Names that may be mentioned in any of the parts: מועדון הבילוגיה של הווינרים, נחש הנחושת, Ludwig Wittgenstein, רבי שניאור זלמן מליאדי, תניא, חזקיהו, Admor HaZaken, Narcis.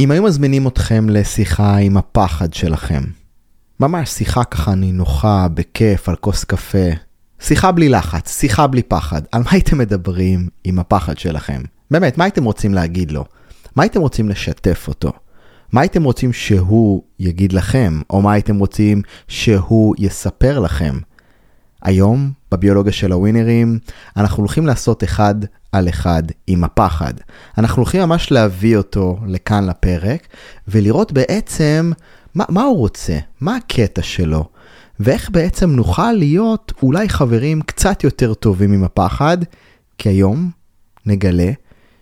אם היו מזמינים אתכם לשיחה עם הפחד שלכם, ממש שיחה ככה נינוחה, בכיף, על כוס קפה, שיחה בלי לחץ, שיחה בלי פחד, על מה הייתם מדברים עם הפחד שלכם? באמת, מה הייתם רוצים להגיד לו? מה הייתם רוצים לשתף אותו? מה הייתם רוצים שהוא יגיד לכם? או מה הייתם רוצים שהוא יספר לכם? היום, בביולוגיה של הווינרים, אנחנו הולכים לעשות אחד על אחד עם הפחד. אנחנו הולכים ממש להביא אותו לכאן לפרק, ולראות בעצם מה הוא רוצה, מה הקטע שלו, ואיך בעצם נוכל להיות אולי חברים קצת יותר טובים עם הפחד, כי היום נגלה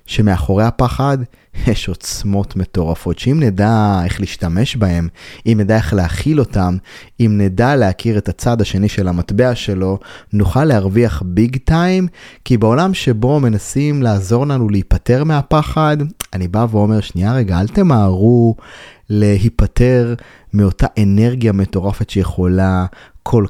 שמאחורי הפחד יש עוצמות מטורפות, שאם נדע איך להשתמש בהם, אם נדע איך להכיל אותם, אם נדע להכיר את הצד השני של המטבע שלו, נוכל להרוויח ביג טיים, כי בעולם שבו מנסים לעזור לנו להיפטר מהפחד, אני בא ואומר, שנייה רגע, אל תמהרו להיפטר מאותה אנרגיה מטורפת שיכולה כל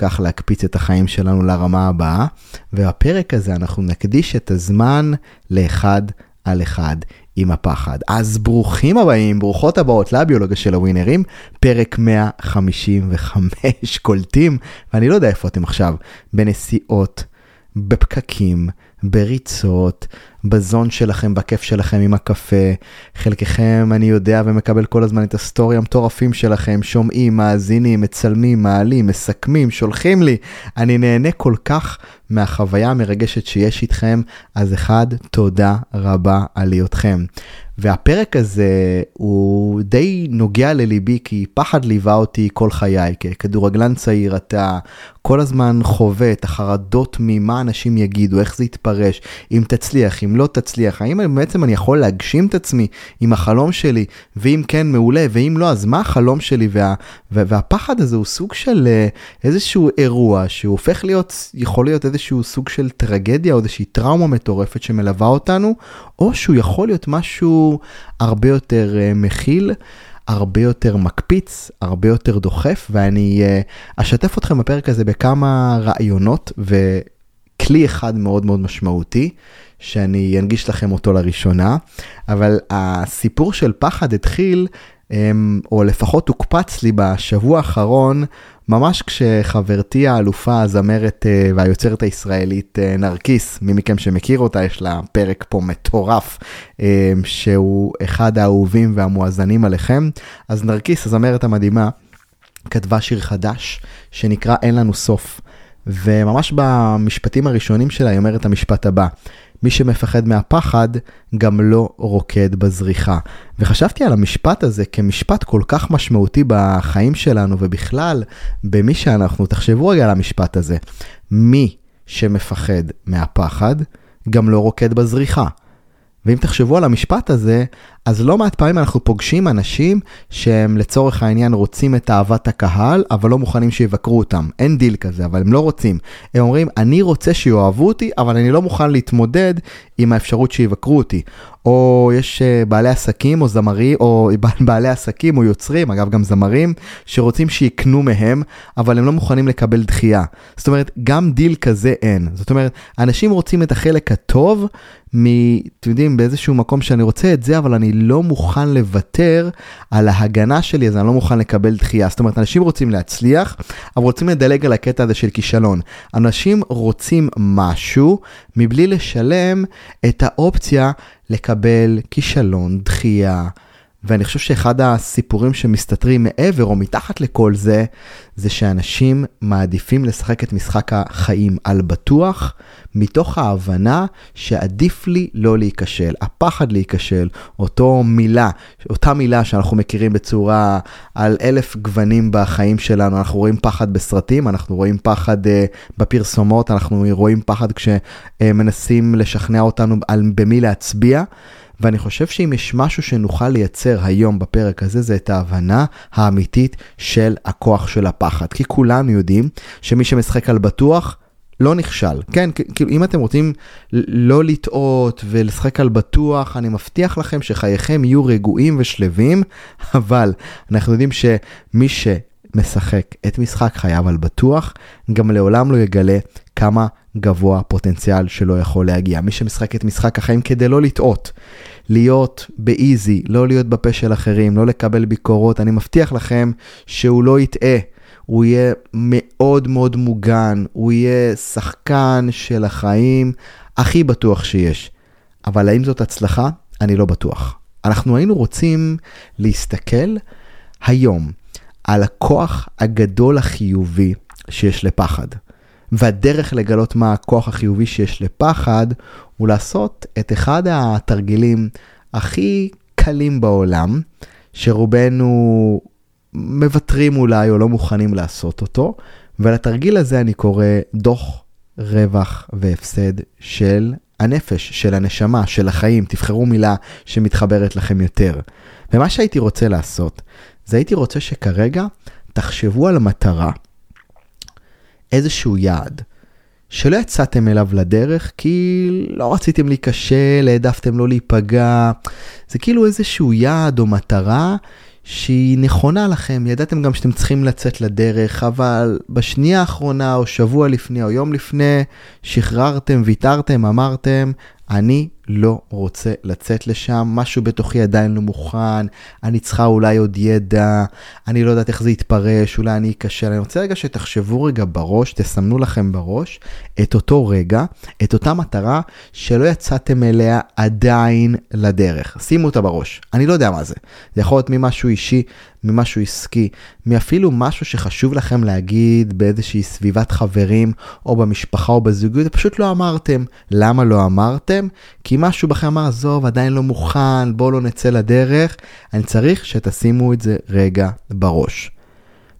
כך להקפיץ את החיים שלנו לרמה הבאה, והפרק הזה אנחנו נקדיש את הזמן לאחד על אחד עם הפחד. אז ברוכים הבאים, ברוכות הבאות לביולוגיה של הווינרים, פרק 155 קולטים, ואני לא יודע איפה אתם עכשיו, בנסיעות, בפקקים, בריצות, בזון שלכם, בכיף שלכם עם הקפה, חלקכם אני יודע ומקבל כל הזמן את הסטורי המטורפים שלכם, שומעים, מאזינים, מצלמים, מעלים, מסכמים, שולחים לי, אני נהנה כל כך מהחוויה המרגשת שיש איתכם, אז אחד, תודה רבה על היותכם. והפרק הזה הוא די נוגע לליבי, כי פחד ליווה אותי כל חיי, ככדורגלן צעיר אתה כל הזמן חווה את החרדות ממה אנשים יגידו, איך זה יתפרש, אם תצליח, אם לא תצליח, האם בעצם אני יכול להגשים את עצמי עם החלום שלי, ואם כן מעולה, ואם לא, אז מה החלום שלי? והפחד הזה הוא סוג של איזשהו אירוע, שהוא הופך להיות, יכול להיות איזשהו סוג של טרגדיה, או איזושהי טראומה מטורפת שמלווה אותנו, או שהוא יכול להיות משהו הרבה יותר מכיל, הרבה יותר מקפיץ, הרבה יותר דוחף, ואני אשתף אתכם בפרק הזה בכמה רעיונות וכלי אחד מאוד מאוד משמעותי, שאני אנגיש לכם אותו לראשונה, אבל הסיפור של פחד התחיל, או לפחות הוקפץ לי בשבוע האחרון, ממש כשחברתי האלופה הזמרת והיוצרת הישראלית נרקיס, מי מכם שמכיר אותה, יש לה פרק פה מטורף, שהוא אחד האהובים והמואזנים עליכם, אז נרקיס הזמרת המדהימה, כתבה שיר חדש שנקרא אין לנו סוף, וממש במשפטים הראשונים שלה היא אומרת המשפט הבא, מי שמפחד מהפחד גם לא רוקד בזריחה. וחשבתי על המשפט הזה כמשפט כל כך משמעותי בחיים שלנו ובכלל במי שאנחנו. תחשבו רגע על המשפט הזה. מי שמפחד מהפחד גם לא רוקד בזריחה. ואם תחשבו על המשפט הזה, אז לא מעט פעמים אנחנו פוגשים אנשים שהם לצורך העניין רוצים את אהבת הקהל, אבל לא מוכנים שיבקרו אותם. אין דיל כזה, אבל הם לא רוצים. הם אומרים, אני רוצה שיאהבו אותי, אבל אני לא מוכן להתמודד עם האפשרות שיבקרו אותי. או יש בעלי עסקים או זמרים, או בעלי עסקים או יוצרים, אגב גם זמרים, שרוצים שיקנו מהם, אבל הם לא מוכנים לקבל דחייה. זאת אומרת, גם דיל כזה אין. זאת אומרת, אנשים רוצים את החלק הטוב, אתם יודעים, באיזשהו מקום שאני רוצה את זה, אבל אני לא מוכן לוותר על ההגנה שלי, אז אני לא מוכן לקבל דחייה. זאת אומרת, אנשים רוצים להצליח, אבל רוצים לדלג על הקטע הזה של כישלון. אנשים רוצים משהו, מבלי לשלם את האופציה לקבל כישלון, דחייה. ואני חושב שאחד הסיפורים שמסתתרים מעבר או מתחת לכל זה, זה שאנשים מעדיפים לשחק את משחק החיים על בטוח, מתוך ההבנה שעדיף לי לא להיכשל, הפחד להיכשל, אותה מילה שאנחנו מכירים בצורה על 1,000 גוונים בחיים שלנו, אנחנו רואים פחד בסרטים, אנחנו רואים פחד בפרסומות, אנחנו רואים פחד כשמנסים לשכנע אותנו במי להצביע, ואני חושב שאם יש משהו שנוכל לייצר היום בפרק הזה, זה את ההבנה האמיתית של הכוח של הפחד. כי כולנו יודעים שמי שמשחק על בטוח לא נכשל. כן, כאילו אם אתם רוצים לא לטעות ולשחק על בטוח, אני מבטיח לכם שחייכם יהיו רגועים ושלבים, אבל אנחנו יודעים שמי שמשחק את משחק חייו על בטוח, גם לעולם לא יגלה כמה גבוה פוטנציאל שלא יכול להגיע. מי שמשחק את משחק החיים כדי לא לטעות, להיות באיזי, לא להיות בפה של אחרים, לא לקבל ביקורות, אני מבטיח לכם שהוא לא יטעה. הוא יהיה מאוד מאוד מוגן, הוא יהיה שחקן של החיים הכי בטוח שיש. אבל האם זאת הצלחה? אני לא בטוח. אנחנו היינו רוצים להסתכל היום על הכוח הגדול החיובי שיש לפחד. והדרך לגלות מה הכוח החיובי שיש לפחד הוא לעשות את אחד התרגילים הכי קלים בעולם, שרובנו מבטרים אולי או לא מוכנים לעשות אותו, ולתרגיל הזה אני קורא דוח רווח והפסד של הנפש, של הנשמה, של החיים. תבחרו מילה שמתחברת לכם יותר. ומה שהייתי רוצה לעשות, זה הייתי רוצה שכרגע תחשבו על מטרה, איזשהו יעד, שלא יצאתם אליו לדרך, כי לא רציתם להיכשל, העדפתם לא להיפגע. זה כאילו איזשהו יעד או מטרה שהיא נכונה לכם. ידעתם גם שאתם צריכים לצאת לדרך, אבל בשנייה האחרונה, או שבוע לפני, או יום לפני, שחררתם, ויתרתם, אמרתם, אני לא רוצה לצאת לשם, משהו בתוכי עדיין לא מוכן, אני צריכה אולי עוד ידע, אני לא יודעת איך זה יתפרש, אולי אני אקשה. אני רוצה רגע שתחשבו רגע בראש, תסמנו לכם בראש, את אותו רגע, את אותה מטרה, שלא יצאתם אליה עדיין לדרך. שימו אותה בראש, אני לא יודע מה זה. זה יכול להיות ממשהו אישי, ממשהו עסקי, מאפילו משהו שחשוב לכם להגיד באיזושהי סביבת חברים, או במשפחה או בזוגיות, פשוט לא אמרתם. למה לא אמרתם? כי משהו בכם אמר, עזוב, עדיין לא מוכן, בוא לא נצא לדרך. אני צריך שתשימו את זה רגע בראש.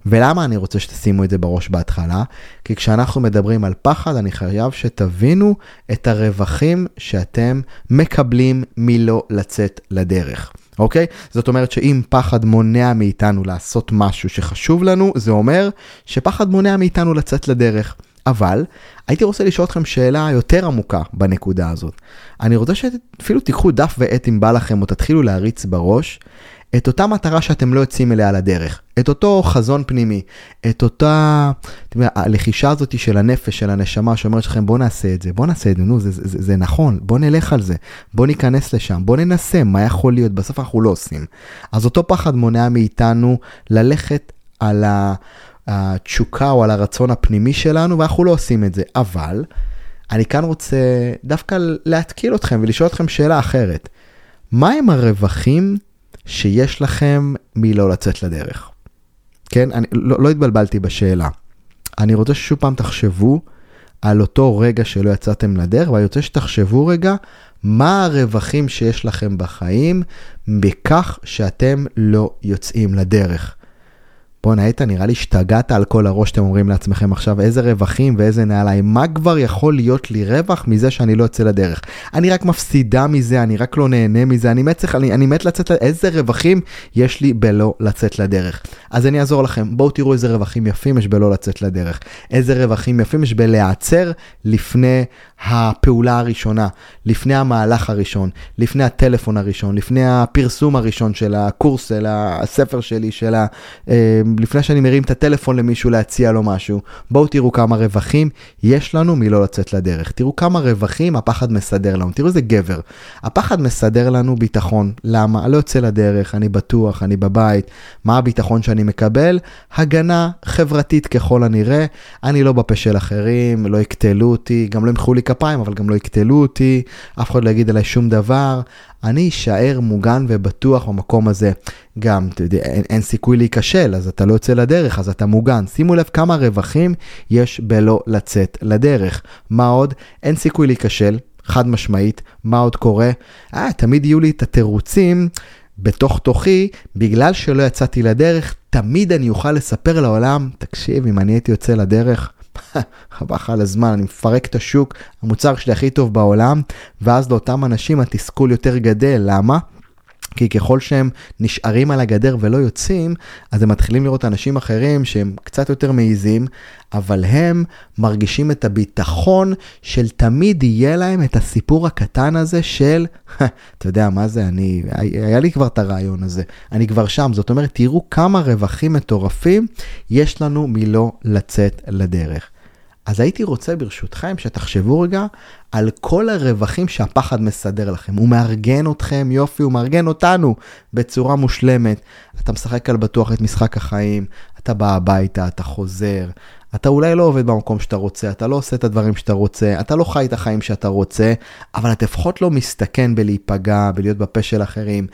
ולמה אני רוצה שתשימו את זה בראש בהתחלה? כי כשאנחנו מדברים על פחד, אני חייב שתבינו את הרווחים שאתם מקבלים מלא לצאת לדרך. אוקיי? זאת אומרת שאם פחד מונע מאיתנו לעשות משהו שחשוב לנו, זה אומר שפחד מונע מאיתנו לצאת לדרך. אבל הייתי רוצה לשאול אתכם שאלה יותר עמוקה בנקודה הזאת. אני רוצה שאפילו תיקחו דף ועט אם בא לכם, או תתחילו להריץ בראש את אותה מטרה שאתם לא יוצאים אליה לדרך, את אותו חזון פנימי, את אותה הלחישה הזאת של הנפש, של הנשמה, שאומרת לכם בוא נעשה את זה, בוא נעשה את זה, נו, זה נכון, בוא נלך על זה, בוא ניכנס לשם, בוא ננסה, מה יכול להיות, בסוף אנחנו לא עושים. אז אותו פחד מונע מאיתנו ללכת על התשוקה או על הרצון הפנימי שלנו, ואנחנו לא עושים את זה. אבל אני כאן רוצה דווקא להתקיל אתכם ולשאול אתכם שאלה אחרת. מה הם הרווחים שיש לכם מלא לצאת לדרך? כן, אני לא התבלבלתי בשאלה. אני רוצה ששוב פעם תחשבו על אותו רגע שלא יצאתם לדרך, ואני רוצה שתחשבו רגע מה הרווחים שיש לכם בחיים בכך שאתם לא יוצאים לדרך. בוא נהייתה, נראה לי השתגעת על כל הראש, אתם אומרים לעצמכם עכשיו, איזה רווחים ואיזה נעליים, מה כבר יכול להיות לי רווח מזה שאני לא יוצא לדרך? אני רק מפסידה מזה, אני רק לא נהנה מזה, אני מת לצאת, איזה רווחים יש לי בלא לצאת לדרך? אז אני אעזור לכם, בואו תראו איזה רווחים יפים יש בלא לצאת לדרך, איזה רווחים יפים יש בלהיעצר לפני הפעולה הראשונה, לפני המהלך הראשון, לפני הטלפון הראשון, לפני הפרסום הראשון של הקורס, של הספר שלי, של לפני שאני מרים את הטלפון למישהו להציע לו משהו. בואו תראו כמה רווחים יש לנו מלא לצאת לדרך. תראו כמה רווחים הפחד מסדר לנו. תראו איזה גבר. הפחד מסדר לנו ביטחון. למה? לא יוצא לדרך, אני בטוח, אני בבית. מה הביטחון שאני מקבל? הגנה חברתית ככל הנראה. אני לא בפה של אחרים, לא יקטלו אותי, גם לא ימחאו לי כפיים, אבל גם לא יקטלו אותי. אף אחד לא יגיד עליי שום דבר. אני אשאר מוגן ובטוח במקום הזה. גם, אין סיכוי להיכשל, אז אתה לא יוצא לדרך, אז אתה מוגן. שימו לב כמה רווחים יש בלא לצאת לדרך. מה עוד? אין סיכוי להיכשל, חד משמעית. מה עוד קורה? תמיד יהיו לי את התירוצים בתוך תוכי, בגלל שלא יצאתי לדרך, תמיד אני אוכל לספר לעולם, תקשיב, אם אני הייתי יוצא לדרך, חבך על הזמן, אני מפרק את השוק, המוצר שלי הכי טוב בעולם, ואז לאותם אנשים התסכול יותר גדל. למה? כי ככל שהם נשארים על הגדר ולא יוצאים, אז הם מתחילים לראות אנשים אחרים שהם קצת יותר מעיזים, אבל הם מרגישים את הביטחון של תמיד יהיה להם את הסיפור הקטן הזה של, אתה יודע מה זה, היה לי כבר את הרעיון הזה, אני כבר שם. זאת אומרת, תראו כמה רווחים מטורפים יש לנו מלא לצאת לדרך. אז הייתי רוצה ברשותכם שתחשבו רגע על כל הרווחים שהפחד מסדר לכם. הוא מארגן אתכם, יופי, הוא מארגן אותנו בצורה מושלמת. אתה משחק על בטוח את משחק החיים, אתה בא הביתה, אתה חוזר, אתה אולי לא עובד במקום שאתה רוצה, אתה לא עושה את הדברים שאתה רוצה, אתה לא חי את החיים שאתה רוצה, אבל אתה לפחות לא מסתכן בלהיפגע, בלהיות בפה של אחרים,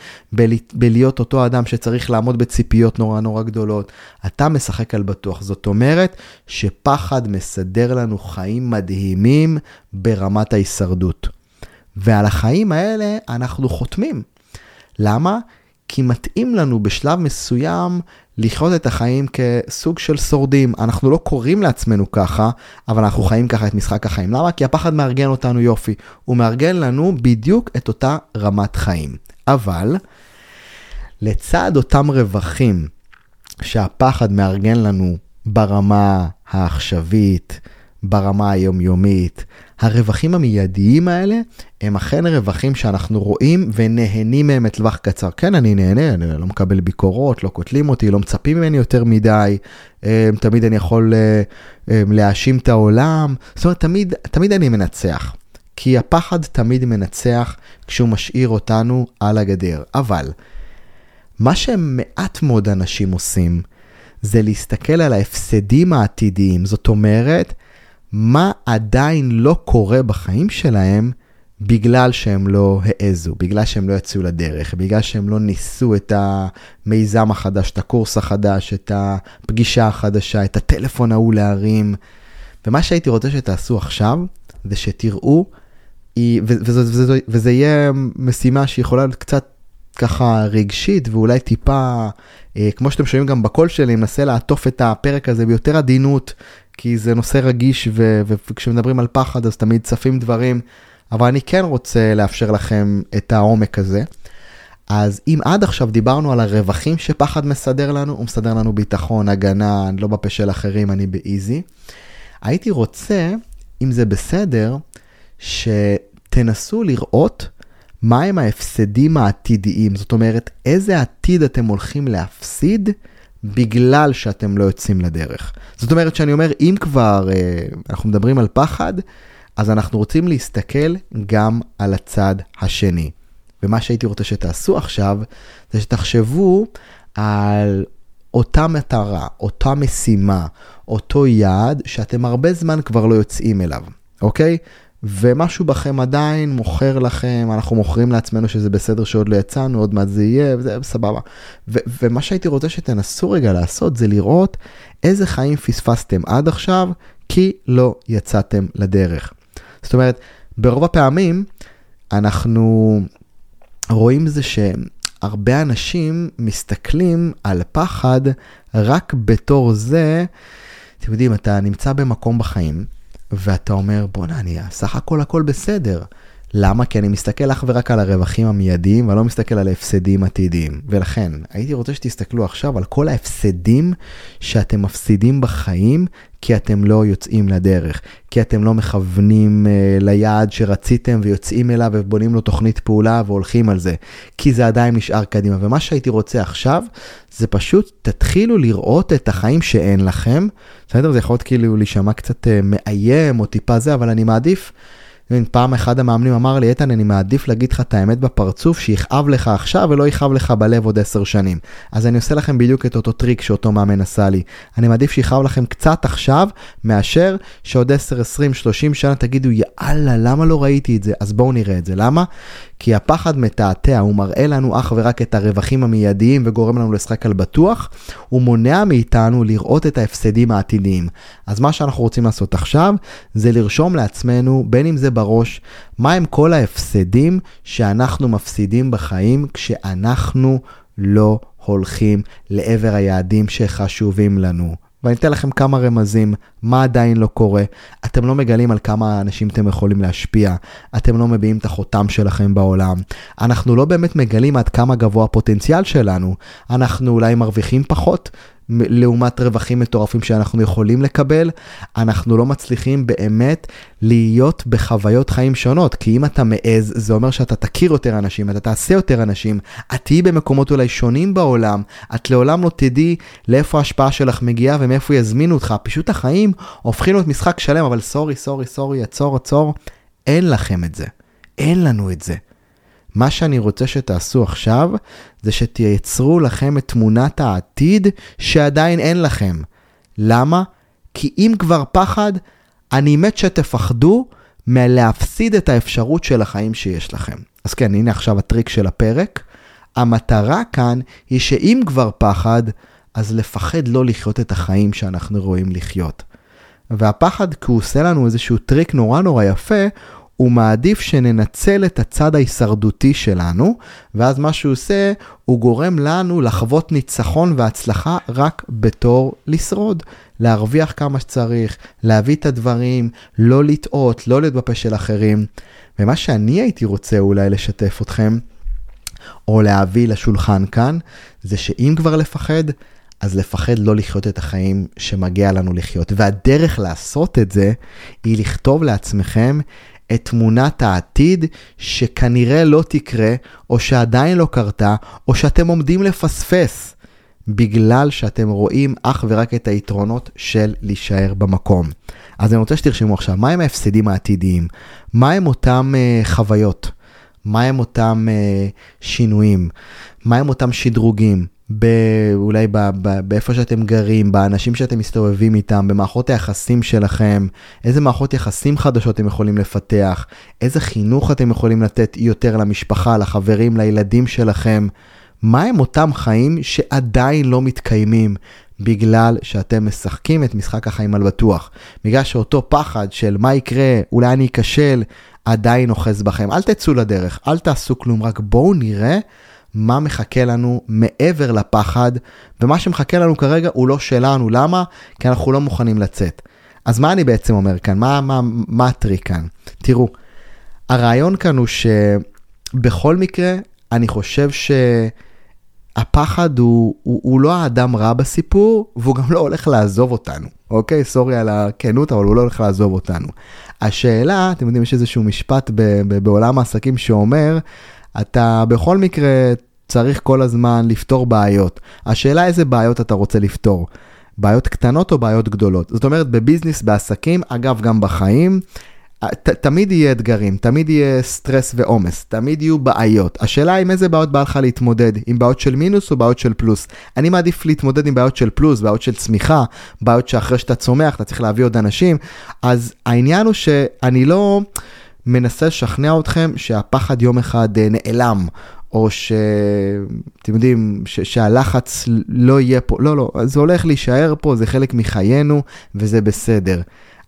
בלהיות אותו אדם שצריך לעמוד בציפיות נורא נורא גדולות. אתה משחק על בטוח. זאת אומרת שפחד מסדר לנו חיים מדהימים ברמת ההישרדות. ועל החיים האלה אנחנו חותמים. למה? כי מתאים לנו בשלב מסוים לחיות את החיים כסוג של שורדים. אנחנו לא קוראים לעצמנו ככה, אבל אנחנו חיים ככה את משחק החיים. למה? כי הפחד מארגן אותנו יופי. הוא מארגן לנו בדיוק את אותה רמת חיים. אבל לצד אותם רווחים שהפחד מארגן לנו ברמה העכשווית, ברמה היומיומית, הרווחים המיידיים האלה הם אכן רווחים שאנחנו רואים ונהנים מהם את לוח קצר. כן, אני נהנה, אני לא מקבל ביקורות, לא קוטלים אותי, לא מצפים ממני יותר מדי, תמיד אני יכול להאשים את העולם. זאת אומרת, תמיד אני מנצח, כי הפחד תמיד מנצח כשהוא משאיר אותנו על הגדר. אבל מה שמעט מאוד אנשים עושים זה להסתכל על ההפסדים העתידיים. זאת אומרת, מה עדיין לא קורה בחיים שלהם בגלל שהם לא העזו, בגלל שהם לא יצאו לדרך, בגלל שהם לא ניסו את המיזם החדש, את הקורס החדש, את הפגישה החדשה, את הטלפון ההוא להרים. ומה שהייתי רוצה שתעשו עכשיו זה שתראו, וזה יהיה משימה שיכולה להיות קצת ככה רגשית ואולי טיפה, כמו שאתם שומעים גם בקול שלי, מנסה לעטוף את הפרק הזה ביותר עדינות, כי זה נושא רגיש, וכשמדברים על פחד אז תמיד צפים דברים, אבל אני כן רוצה לאפשר לכם את העומק הזה. אז אם עד עכשיו דיברנו על הרווחים שפחד מסדר לנו, הוא מסדר לנו ביטחון, הגנה, אני לא בפה של אחרים, אני באיזי, הייתי רוצה, אם זה בסדר, שתנסו לראות מה הם ההפסדים העתידיים. זאת אומרת, איזה עתיד אתם הולכים להפסיד בגלל שאתם לא יוצאים לדרך. זאת אומרת שאני אומר, אם כבר אנחנו מדברים על פחד, אז אנחנו רוצים להסתכל גם על הצד השני. ומה שהייתי רוצה שתעשו עכשיו, זה שתחשבו על אותה מטרה, אותה משימה, אותו יעד, שאתם הרבה זמן כבר לא יוצאים אליו. אוקיי? ומשהו בכם עדיין מוכר לכם, אנחנו מוכרים לעצמנו שזה בסדר שעוד לא יצאנו, עוד מעט זה יהיה, וזה סבבה. ומה שהייתי רוצה שתנסו רגע לעשות, זה לראות איזה חיים פספסתם עד עכשיו, כי לא יצאתם לדרך. זאת אומרת, ברוב הפעמים, אנחנו רואים זה שהרבה אנשים מסתכלים על פחד, רק בתור זה, אתם יודעים, אתה נמצא במקום בחיים, ואתה אומר, בוא נעניה, סך הכל הכל בסדר. למה? כי אני מסתכל אך ורק על הרווחים המיידיים, ולא מסתכל על ההפסדים עתידיים. ולכן, הייתי רוצה שתסתכלו עכשיו על כל ההפסדים שאתם מפסידים בחיים, כי אתם לא יוצאים לדרך, כי אתם לא מכוונים ליעד שרציתם ויוצאים אליו ובונים לו תוכנית פעולה והולכים על זה, כי זה עדיין נשאר קדימה. ומה שהייתי רוצה עכשיו, זה פשוט תתחילו לראות את החיים שאין לכם. בסדר, זה יכול להיות כאילו להישמע קצת מאיים או טיפה זה, אבל אני מעדיף, פעם אחד המאמנים אמר לי, איתן, אני מעדיף להגיד לך את האמת בפרצוף, שיכאב לך עכשיו ולא יכאב לך בלב עוד 10 שנים. אז אני עושה לכם בדיוק את אותו טריק שאותו מאמן עשה לי. אני מעדיף שיכאב לכם קצת עכשיו, מאשר שעוד 10, 20, 30 שנה תגידו, יאללה, למה לא ראיתי את זה? אז בואו נראה את זה. למה? כי הפחד מתעתע, הוא מראה לנו אך ורק את הרווחים המיידיים וגורם לנו לשחק על בטוח, הוא מונע מאיתנו לראות את ההפסדים העתידיים. אז מה שאנחנו רוצים לעשות עכשיו, זה לרשום לעצמנו, בין אם זה בראש, מה הם כל ההפסדים שאנחנו מפסידים בחיים כשאנחנו לא הולכים לעבר היעדים שחשובים לנו. ואני אתן לכם כמה רמזים, מה עדיין לא קורה. אתם לא מגלים על כמה אנשים אתם יכולים להשפיע, אתם לא מביאים את החותם שלכם בעולם, אנחנו לא באמת מגלים עד כמה גבוה הפוטנציאל שלנו, אנחנו אולי מרוויחים פחות, לעומת רווחים מטורפים שאנחנו יכולים לקבל, אנחנו לא מצליחים באמת להיות בחוויות חיים שונות, כי אם אתה מעז, זה אומר שאתה תכיר יותר אנשים, אתה תעשה יותר אנשים, את תהיי במקומות אולי שונים בעולם, את לעולם לא תדעי לאיפה ההשפעה שלך מגיעה ומאיפה יזמינו אותך, פשוט החיים הופכים להיות משחק שלם, אבל סורי, עצור, אין לכם את זה, אין לנו את זה. מה שאני רוצה שתעשו עכשיו, זה שתייצרו לכם את תמונת העתיד שעדיין אין לכם. למה? כי אם כבר פחד, אני מת שתפחדו מלהפסיד את האפשרות של החיים שיש לכם. אז כן, הנה עכשיו הטריק של הפרק. המטרה כאן היא שאם כבר פחד, אז לפחד לא לחיות את החיים שאנחנו רואים לחיות. והפחד, כי הוא עושה לנו איזשהו טריק נורא יפה, הוא מעדיף שננצל את הצד ההישרדותי שלנו, ואז מה שהוא עושה, הוא גורם לנו לחוות ניצחון והצלחה רק בתור לשרוד. להרוויח כמה שצריך, להביא את הדברים, לא לטעות, לא להיות בפה של אחרים. ומה שאני הייתי רוצה אולי לשתף אתכם, או להביא לשולחן כאן, זה שאם כבר לפחד, אז לפחד לא לחיות את החיים שמגיע לנו לחיות. והדרך לעשות את זה, היא לכתוב לעצמכם, את תמונת העתיד שכנראה לא תקרה, או שעדיין לא קרתה, או שאתם עומדים לפספס, בגלל שאתם רואים אך ורק את היתרונות של להישאר במקום. אז אני רוצה שתרשמו עכשיו, מה הם ההפסדים העתידיים? מה הם אותם חוויות? מה הם אותם שינויים? מה הם אותם שדרוגים? אולי באיפה שאתם גרים, באנשים שאתם מסתובבים איתם, במערכות היחסים שלכם, איזה מערכות יחסים חדשות אתם יכולים לפתח, איזה חינוך אתם יכולים לתת יותר למשפחה, לחברים, לילדים שלכם, מה הם אותם חיים שעדיין לא מתקיימים בגלל שאתם משחקים את משחק החיים על בטוח, בגלל שאותו פחד של מה יקרה, אולי אני אכשל, עדיין אוחז בכם, אל תצאו לדרך, אל תעשו כלום, רק בואו נראה, מה מחכה לנו מעבר לפחד, ומה שמחכה לנו כרגע הוא לא שלנו. למה? כי אנחנו לא מוכנים לצאת. אז מה אני בעצם אומר כאן? מה הטריק כאן? תראו, הרעיון כאן הוא שבכל מקרה, אני חושב שהפחד הוא לא האדם רע בסיפור, והוא גם לא הולך לעזוב אותנו. אוקיי? סורי על הכנות, אבל הוא לא הולך לעזוב אותנו. השאלה, אתם יודעים, יש איזשהו משפט בעולם העסקים שאומר, אתה בכל מקרה צריך כל הזמן לפתור בעיות. השאלה איזה בעיות אתה רוצה לפתור? בעיות קטנות או בעיות גדולות? זאת אומרת, בביזנס, בעסקים, אגב גם בחיים, תמיד יהיה אתגרים, תמיד יהיה סטרס ועומס, תמיד יהיו בעיות. השאלה עם איזה בעיות בא לך להתמודד? עם בעיות של מינוס או בעיות של פלוס? אני מעדיף להתמודד עם בעיות של פלוס, בעיות של צמיחה, בעיות שאחרי שאתה צומח, אתה צריך להביא עוד אנשים. אז העניין הוא שאני לא... מנסה לשכנע אתכם שהפחד יום אחד נעלם, או שאתם יודעים, שהלחץ לא יהיה פה, לא, זה הולך להישאר פה, זה חלק מחיינו, וזה בסדר.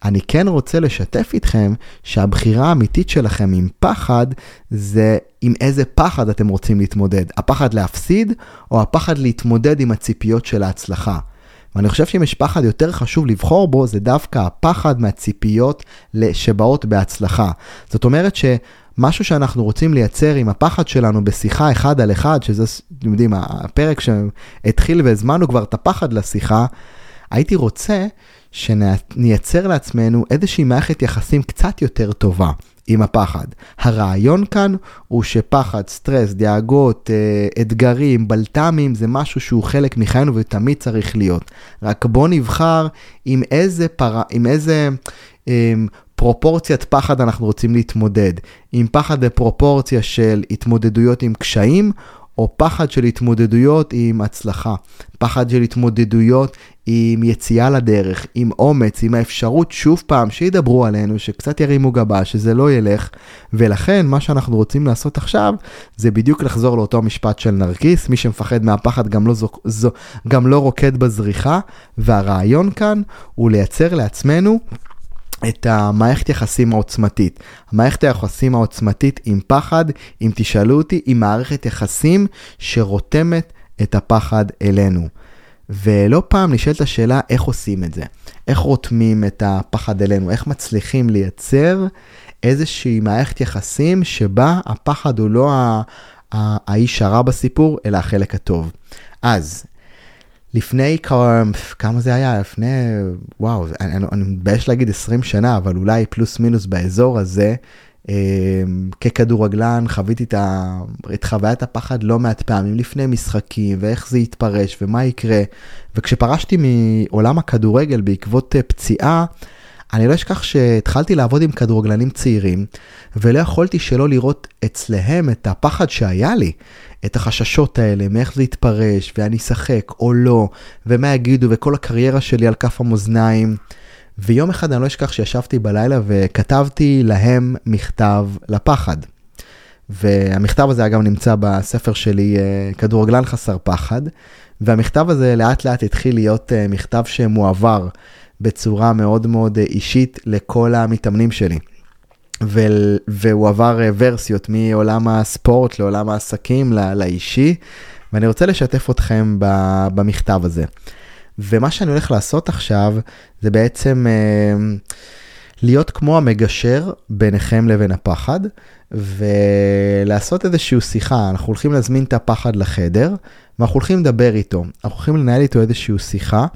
אני כן רוצה לשתף איתכם שהבחירה האמיתית שלכם עם פחד, זה עם איזה פחד אתם רוצים להתמודד, הפחד להפסיד, או הפחד להתמודד עם הציפיות של ההצלחה. ואני חושב שאם יש פחד יותר חשוב לבחור בו, זה דווקא הפחד מהציפיות שבאות בהצלחה. זאת אומרת שמשהו שאנחנו רוצים לייצר עם הפחד שלנו בשיחה אחד על אחד, שזה, אתם יודעים, הפרק שהתחיל והזמנו כבר את הפחד לשיחה, הייתי רוצה שנייצר לעצמנו איזושהי מערכת יחסים קצת יותר טובה עם הפחד. הרעיון כאן הוא שפחד, סטרס, דאגות, אתגרים, בלטמים, זה משהו שהוא חלק מחיינו ותמיד צריך להיות. רק בוא נבחר עם איזה פרופורציית פחד אנחנו רוצים להתמודד. עם פחד בפרופורציה של התמודדויות עם קשיים, או פחד של התמודדויות עם הצלחה, פחד של התמודדויות עם יציאה לדרך, עם אומץ, עם האפשרות שוב פעם שידברו עלינו, שקצת ירימו גבה, שזה לא ילך, ולכן מה שאנחנו רוצים לעשות עכשיו, זה בדיוק לחזור לאותו משפט של נרקיס, מי שמפחד מהפחד גם לא רוקד בזריחה, והרעיון כאן הוא לייצר לעצמנו, את המערכת יחסים העוצמתית. המערכת היחסים העוצמתית עם פחד, אם תשאלו אותי, היא מערכת יחסים שרותמת את הפחד אלינו. ולא פעם נשאלת השאלה איך עושים את זה. איך רותמים את הפחד אלינו? איך מצליחים לייצר איזושהי מערכת יחסים שבה הפחד הוא לא האיש הרע בסיפור, אלא החלק הטוב. אז לפני כמה זה היה? לפני, וואו, אני מתבייש להגיד 20 שנה, אבל אולי פלוס מינוס באזור הזה, ככדורגלן חוויתי את חוויית הפחד לא מעט פעמים לפני משחקים, ואיך זה יתפרש ומה יקרה. וכשפרשתי מעולם הכדורגל בעקבות פציעה, אני לא אשכח שהתחלתי לעבוד עם כדורגלנים צעירים, ולא יכולתי שלא לראות אצלהם את הפחד שהיה לי, את החששות האלה, מאיך זה יתפרש, ואני שחק או לא, ומה יגידו, וכל הקריירה שלי על כף המאזניים. ויום אחד אני לא אשכח שישבתי בלילה וכתבתי להם מכתב לפחד. והמכתב הזה אגב נמצא בספר שלי, כדורגלן חסר פחד, והמכתב הזה לאט לאט התחיל להיות מכתב שמועבר בצורה מאוד מאוד אישית לכל המתאמנים שלי. והוא עבר ורסיות מעולם הספורט לעולם העסקים, לאישי, ואני רוצה לשתף אתכם במכתב הזה. ומה שאני הולך לעשות עכשיו, זה בעצם להיות כמו המגשר ביניכם לבין הפחד, ולעשות איזושהי שיחה. אנחנו הולכים להזמין את הפחד לחדר, ואנחנו הולכים לדבר איתו. אנחנו הולכים לנהל איתו איזושהי שיחה,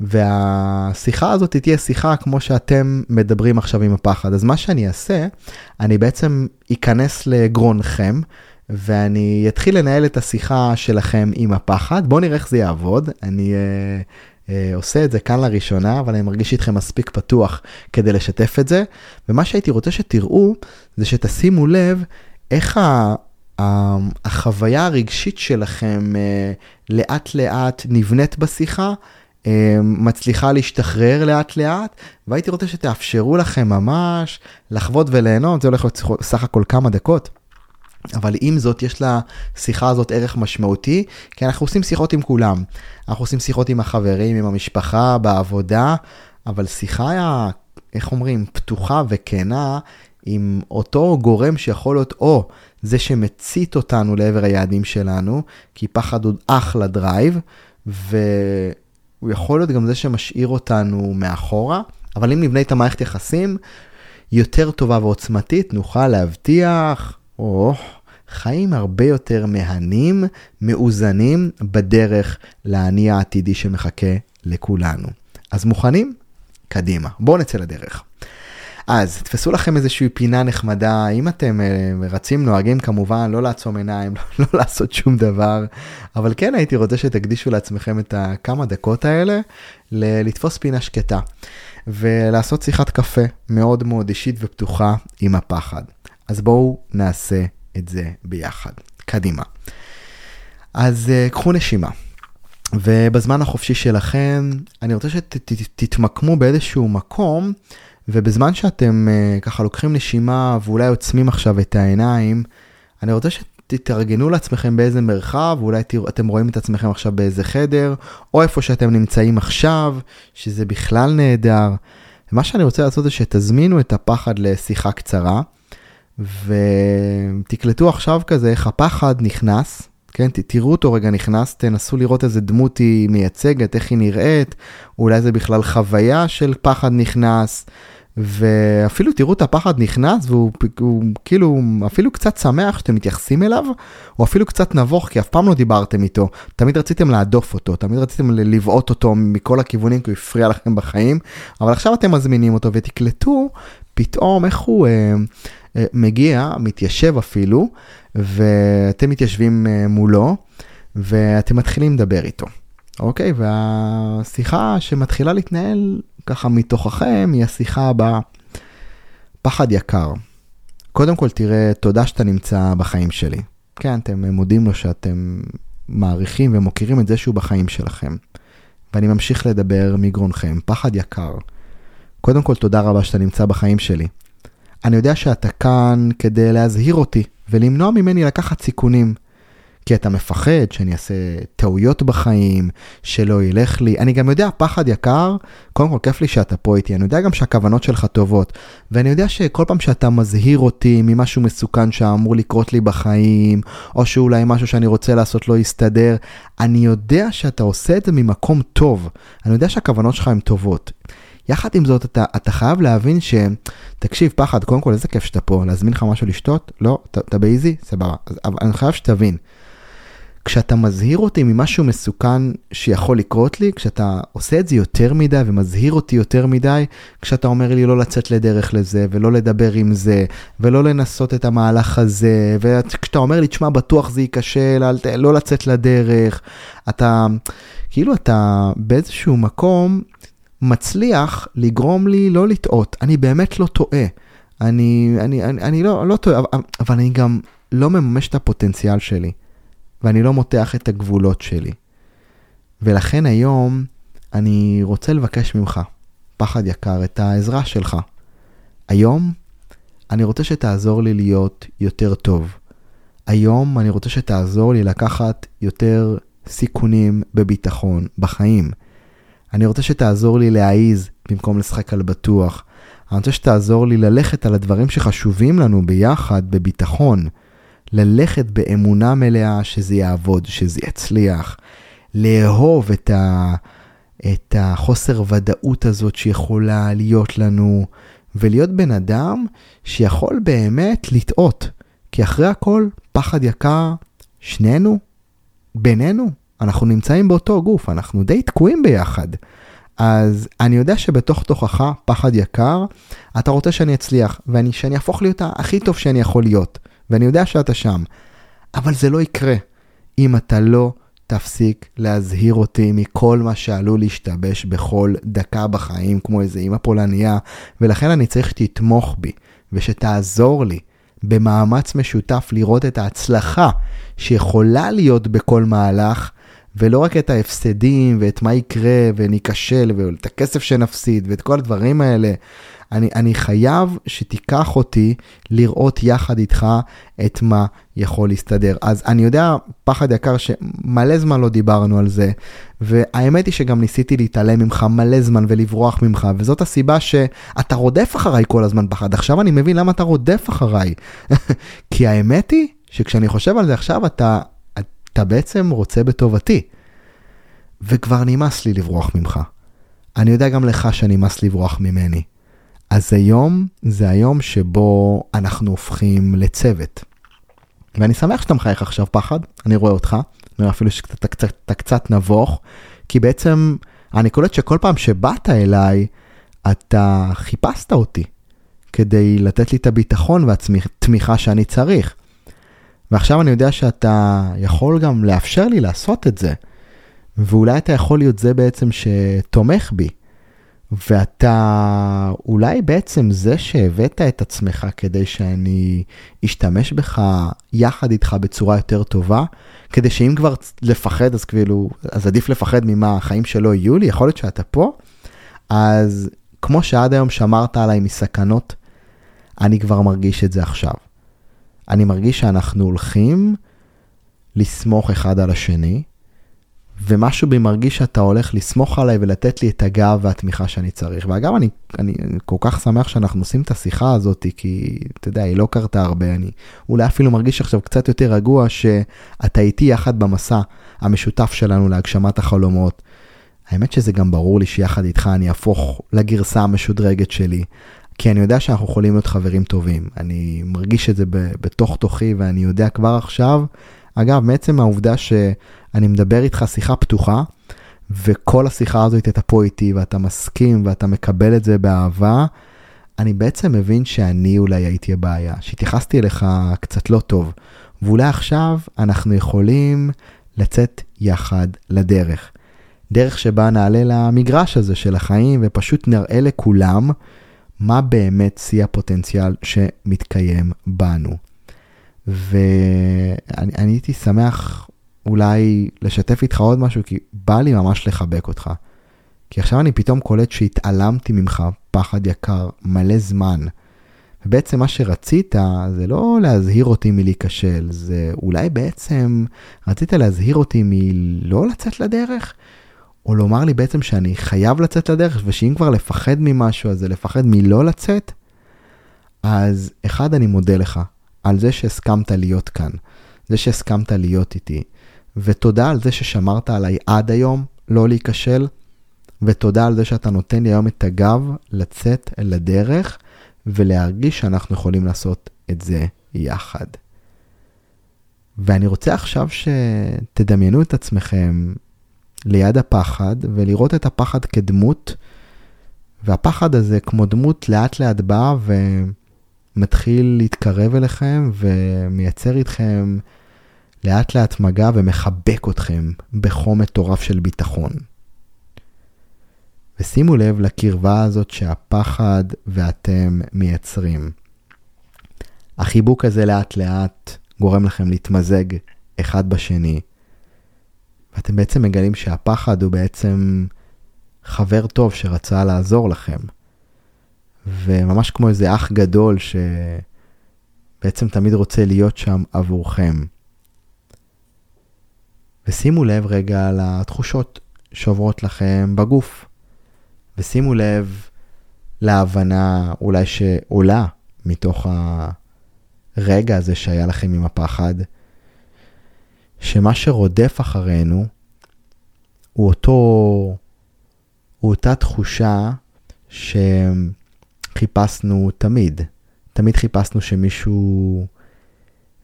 והשיחה הזאת תהיה שיחה כמו שאתם מדברים עכשיו עם הפחד. אז מה שאני אעשה, אני בעצם אכנס לגרונכם, ואני אתחיל לנהל את השיחה שלכם עם הפחד. בואו נראה איך זה יעבוד. אני עושה את זה כאן לראשונה, אבל אני מרגיש איתכם מספיק פתוח כדי לשתף את זה. ומה שהייתי רוצה שתראו, זה שתשימו לב איך החוויה הרגשית שלכם לאט לאט נבנית בשיחה, מצליחה להשתחרר לאט לאט, והייתי רוצה שתאפשרו לכם ממש לחוות וליהנות. זה הולך סך הכל כמה דקות, אבל עם זאת יש לשיחה הזאת ערך משמעותי, כי אנחנו עושים שיחות עם כולם. אנחנו עושים שיחות עם החברים, עם המשפחה, בעבודה, אבל שיחה, איך אומרים, פתוחה וכנה, עם אותו גורם שיכול להיות או זה שמצית אותנו לעבר היעדים שלנו, כי פחד עוד אחלה דרייב, והוא יכול להיות גם זה שמשאיר אותנו מאחורה, אבל אם נבנה את המערכת יחסים יותר טובה ועוצמתית, נוכל להבטיח חיים הרבה יותר מהנים, מאוזנים, בדרך לעני העתידי שמחכה לכולנו. אז מוכנים? קדימה. בואו נצא לדרך. אז תפסו לכם איזושהי פינה נחמדה. אם אתם רצים, נוהגים, כמובן, לא לעצום עיניים, לא לעשות שום דבר. אבל כן, הייתי רוצה שתקדישו לעצמכם את הכמה דקות האלה, לתפוס פינה שקטה, ולעשות שיחת קפה מאוד מאוד אישית ופתוחה עם הפחד. אז בואו נעשה את זה ביחד. קדימה. אז קחו נשימה. ובזמן החופשי שלכם, אני רוצה שתתמקמו באיזשהו מקום, ובזמן שאתם ככה לוקחים נשימה, ואולי עוצמים עכשיו את העיניים, אני רוצה שתתארגנו לעצמכם באיזה מרחב, ואולי אתם רואים את עצמכם עכשיו באיזה חדר, או איפה שאתם נמצאים עכשיו, שזה בכלל נהדר. ומה שאני רוצה לעשות זה שתזמינו את הפחד לשיחה קצרה, ותקלטו עכשיו כזה איך הפחד נכנס, כן? תראו אותו רגע נכנס, תנסו לראות איזה דמות היא מייצגת, איך היא נראית, אולי זה בכלל חוויה של פחד נכנס, ואפילו תראו את הפחד נכנס, והוא כאילו אפילו קצת שמח שאתם מתייחסים אליו, או אפילו קצת נבוך, כי אף פעם לא דיברתם איתו, תמיד רציתם להדוף אותו, תמיד רציתם לבעוט אותו מכל הכיוונים, כי הוא הפריע לכם בחיים, אבל עכשיו אתם מזמינים אותו, ותקלטו פתאום איך הוא מגיע, מתיישב אפילו, ואתם מתיישבים מולו, ואתם מתחילים לדבר איתו. אוקיי, והשיחה שמתחילה להתנהל ככה מתוככם, היא השיחה הבאה. פחד יקר. קודם כל תראה, תודה שאתה נמצא בחיים שלי. כן, אתם מודים לו שאתם מעריכים ומוכירים את זה שהוא בחיים שלכם. ואני ממשיך לדבר מגרונכם. פחד יקר. קודם כל תודה רבה שאתה נמצא בחיים שלי. אני יודע שאתה כאן כדי להזהיר אותי ולמנוע ממני לקחת סיכונים, כי אתה מפחד שאני אעשה טעויות בחיים, שלא ילך לי. אני גם יודע, פחד יקר, קודם כל כיף לי שאתה פה איתי, אני יודע גם שהכוונות שלך טובות, ואני יודע שכל פעם שאתה מזהיר אותי ממשהו מסוכן שאמור לקרות לי בחיים, או שאולי משהו שאני רוצה לעשות לא יסתדר, אני יודע שאתה עושה את זה ממקום טוב, אני יודע שהכוונות שלך הן טובות. יחד עם זאת, אתה חייב להבין תקשיב, פחד, קודם כל, איזה כיף שאתה פה, להזמין לך משהו לשתות? לא, אתה באיזי? סבבה. אבל אני חייב שתבין. כשאתה מזהיר אותי ממשהו מסוכן שיכול לקרות לי, כשאתה עושה את זה יותר מדי ומזהיר אותי יותר מדי, כשאתה אומר לי לא לצאת לדרך לזה ולא לדבר עם זה ולא לנסות את המהלך הזה, וכשאתה אומר לי תשמע בטוח זה יקשה, לא לצאת לדרך, אתה כאילו אתה באיזשהו מקום מצליח לגרום לי לא לטעות. אני באמת לא טועה, אני לא טועה, אבל אני גם לא מממש את הפוטנציאל שלי. ואני לא מותח את הגבולות שלי. ולכן היום אני רוצה לבקש ממך, פחד יקר, את העזרה שלך. היום אני רוצה שתעזור לי להיות יותר טוב. היום אני רוצה שתעזור לי לקחת יותר סיכונים בביטחון, בחיים. אני רוצה שתעזור לי להעיז במקום לשחק על בטוח. אני רוצה שתעזור לי ללכת על הדברים שחשובים לנו ביחד בביטחון. ללכת באמונה מלאה שזה יעבוד, שזה יצליח, לאהוב את החוסר ודאות הזאת שיכולה להיות לנו, ולהיות בן אדם שיכול באמת לטעות, כי אחרי הכל, פחד יקר, שנינו, בינינו, אנחנו נמצאים באותו גוף, אנחנו די תקועים ביחד, אז אני יודע שבתוך תוכך, פחד יקר, אתה רוצה שאני אצליח, שאני אהפוך להיות הכי טוב שאני יכול להיות, ואני יודע שאתה שם, אבל זה לא יקרה אם אתה לא תפסיק להזהיר אותי מכל מה שעלול להשתבש בכל דקה בחיים, כמו איזה אמא פולניה, ולכן אני צריך שתתמוך בי, ושתעזור לי במאמץ משותף לראות את ההצלחה שיכולה להיות בכל מהלך, ולא רק את ההפסדים ואת מה יקרה וניקשל ואת הכסף שנפסיד ואת כל הדברים האלה. אני חייב שתיקח אותי לראות יחד איתך את מה יכול להסתדר. אז אני יודע, פחד יקר, שמלא זמן לא דיברנו על זה, והאמת היא שגם ניסיתי להתעלם ממך מלא זמן ולברוח ממך, וזאת הסיבה שאתה רודף אחריי כל הזמן פחד. עכשיו אני מבין למה אתה רודף אחריי. כי האמת היא שכשאני חושב על זה עכשיו, אתה בעצם רוצה בטובתי, וכבר נמאס לי לברוח ממך. אני יודע גם לך שנמאס לברוח ממני. אז היום זה היום שבו אנחנו הופכים לצוות. ואני שמח שאתה מחייך עכשיו פחד, אני רואה אותך, נראה אפילו שאתה קצת נבוך, כי בעצם אני קולט שכל פעם שבאת אליי, אתה חיפשת אותי, כדי לתת לי את הביטחון והתמיכה שאני צריך. ועכשיו אני יודע שאתה יכול גם לאפשר לי לעשות את זה, ואולי אתה יכול להיות זה בעצם שתומך בי, ואתה אולי בעצם זה שהבאת את עצמך כדי שאני אשתמש בך יחד איתך בצורה יותר טובה, כדי שאם כבר לפחד, אז כאילו, אז עדיף לפחד ממה החיים שלא יהיו לי, יכול להיות שאתה פה, אז כמו שעד היום שמרת עליי מסכנות, אני כבר מרגיש את זה עכשיו. אני מרגיש שאנחנו הולכים לסמוך אחד על השני, ומשהו בי מרגיש שאתה הולך לסמוך עליי ולתת לי את הגב והתמיכה שאני צריך. ואגב, אני כל כך שמח שאנחנו עושים את השיחה הזאת, כי אתה יודע, היא לא קרתה הרבה. אני אולי אפילו מרגיש עכשיו קצת יותר רגוע שאתה איתי יחד במסע המשותף שלנו להגשמת החלומות. האמת שזה גם ברור לי שיחד איתך אני אהפוך לגרסה המשודרגת שלי, כי אני יודע שאנחנו יכולים להיות חברים טובים. אני מרגיש את זה בתוך תוכי, ואני יודע כבר עכשיו, אגב, בעצם העובדה שאני מדבר איתך שיחה פתוחה, וכל השיחה הזאת אתה פה איתי, ואתה מסכים, ואתה מקבל את זה באהבה, אני בעצם מבין שאני אולי הייתי הבעיה, שהתייחסתי אליך קצת לא טוב, ואולי עכשיו אנחנו יכולים לצאת יחד לדרך. דרך שבה נעלה למגרש הזה של החיים, ופשוט נראה לכולם מה באמת שיא הפוטנציאל שמתקיים בנו. ואני הייתי שמח אולי לשתף איתך עוד משהו, כי בא לי ממש לחבק אותך. כי עכשיו אני פתאום קולט שהתעלמתי ממך, פחד יקר, מלא זמן. ובעצם מה שרצית זה לא להזהיר אותי מלהיכשל, זה אולי בעצם רצית להזהיר אותי מלא לצאת לדרך, או לומר לי בעצם שאני חייב לצאת לדרך, ושאם כבר לפחד ממשהו, אז זה לפחד מלא לצאת. אז אחד, אני מודה לך על זה שהסכמת להיות כאן, זה שהסכמת להיות איתי, ותודה על זה ששמרת עליי עד היום לא להיכשל, ותודה על זה שאתה נותן לי היום את הגב לצאת אל הדרך, ולהרגיש שאנחנו יכולים לעשות את זה יחד. ואני רוצה עכשיו שתדמיינו את עצמכם ליד הפחד, ולראות את הפחד כדמות, והפחד הזה כמו דמות לאט לאט בא ומתחיל להתקרב אליכם, ומייצר איתכם לאט לאט מגע ומחבק אתכם בחום מטורף של ביטחון. ושימו לב לקרבה הזאת שהפחד ואתם מייצרים. החיבוק הזה לאט לאט גורם לכם להתמזג אחד בשני. ואתם בעצם מגלים שהפחד הוא בעצם חבר טוב שרצה לעזור לכם. וממש כמו איזה אח גדול שבעצם תמיד רוצה להיות שם עבורכם. ושימו לב רגע על התחושות שעוברות לכם בגוף. ושימו לב להבנה אולי שעולה מתוך הרגע הזה שהיה לכם עם הפחד, שמה שרודף אחרינו הוא אותה תחושה שחיפשנו תמיד. תמיד חיפשנו שמישהו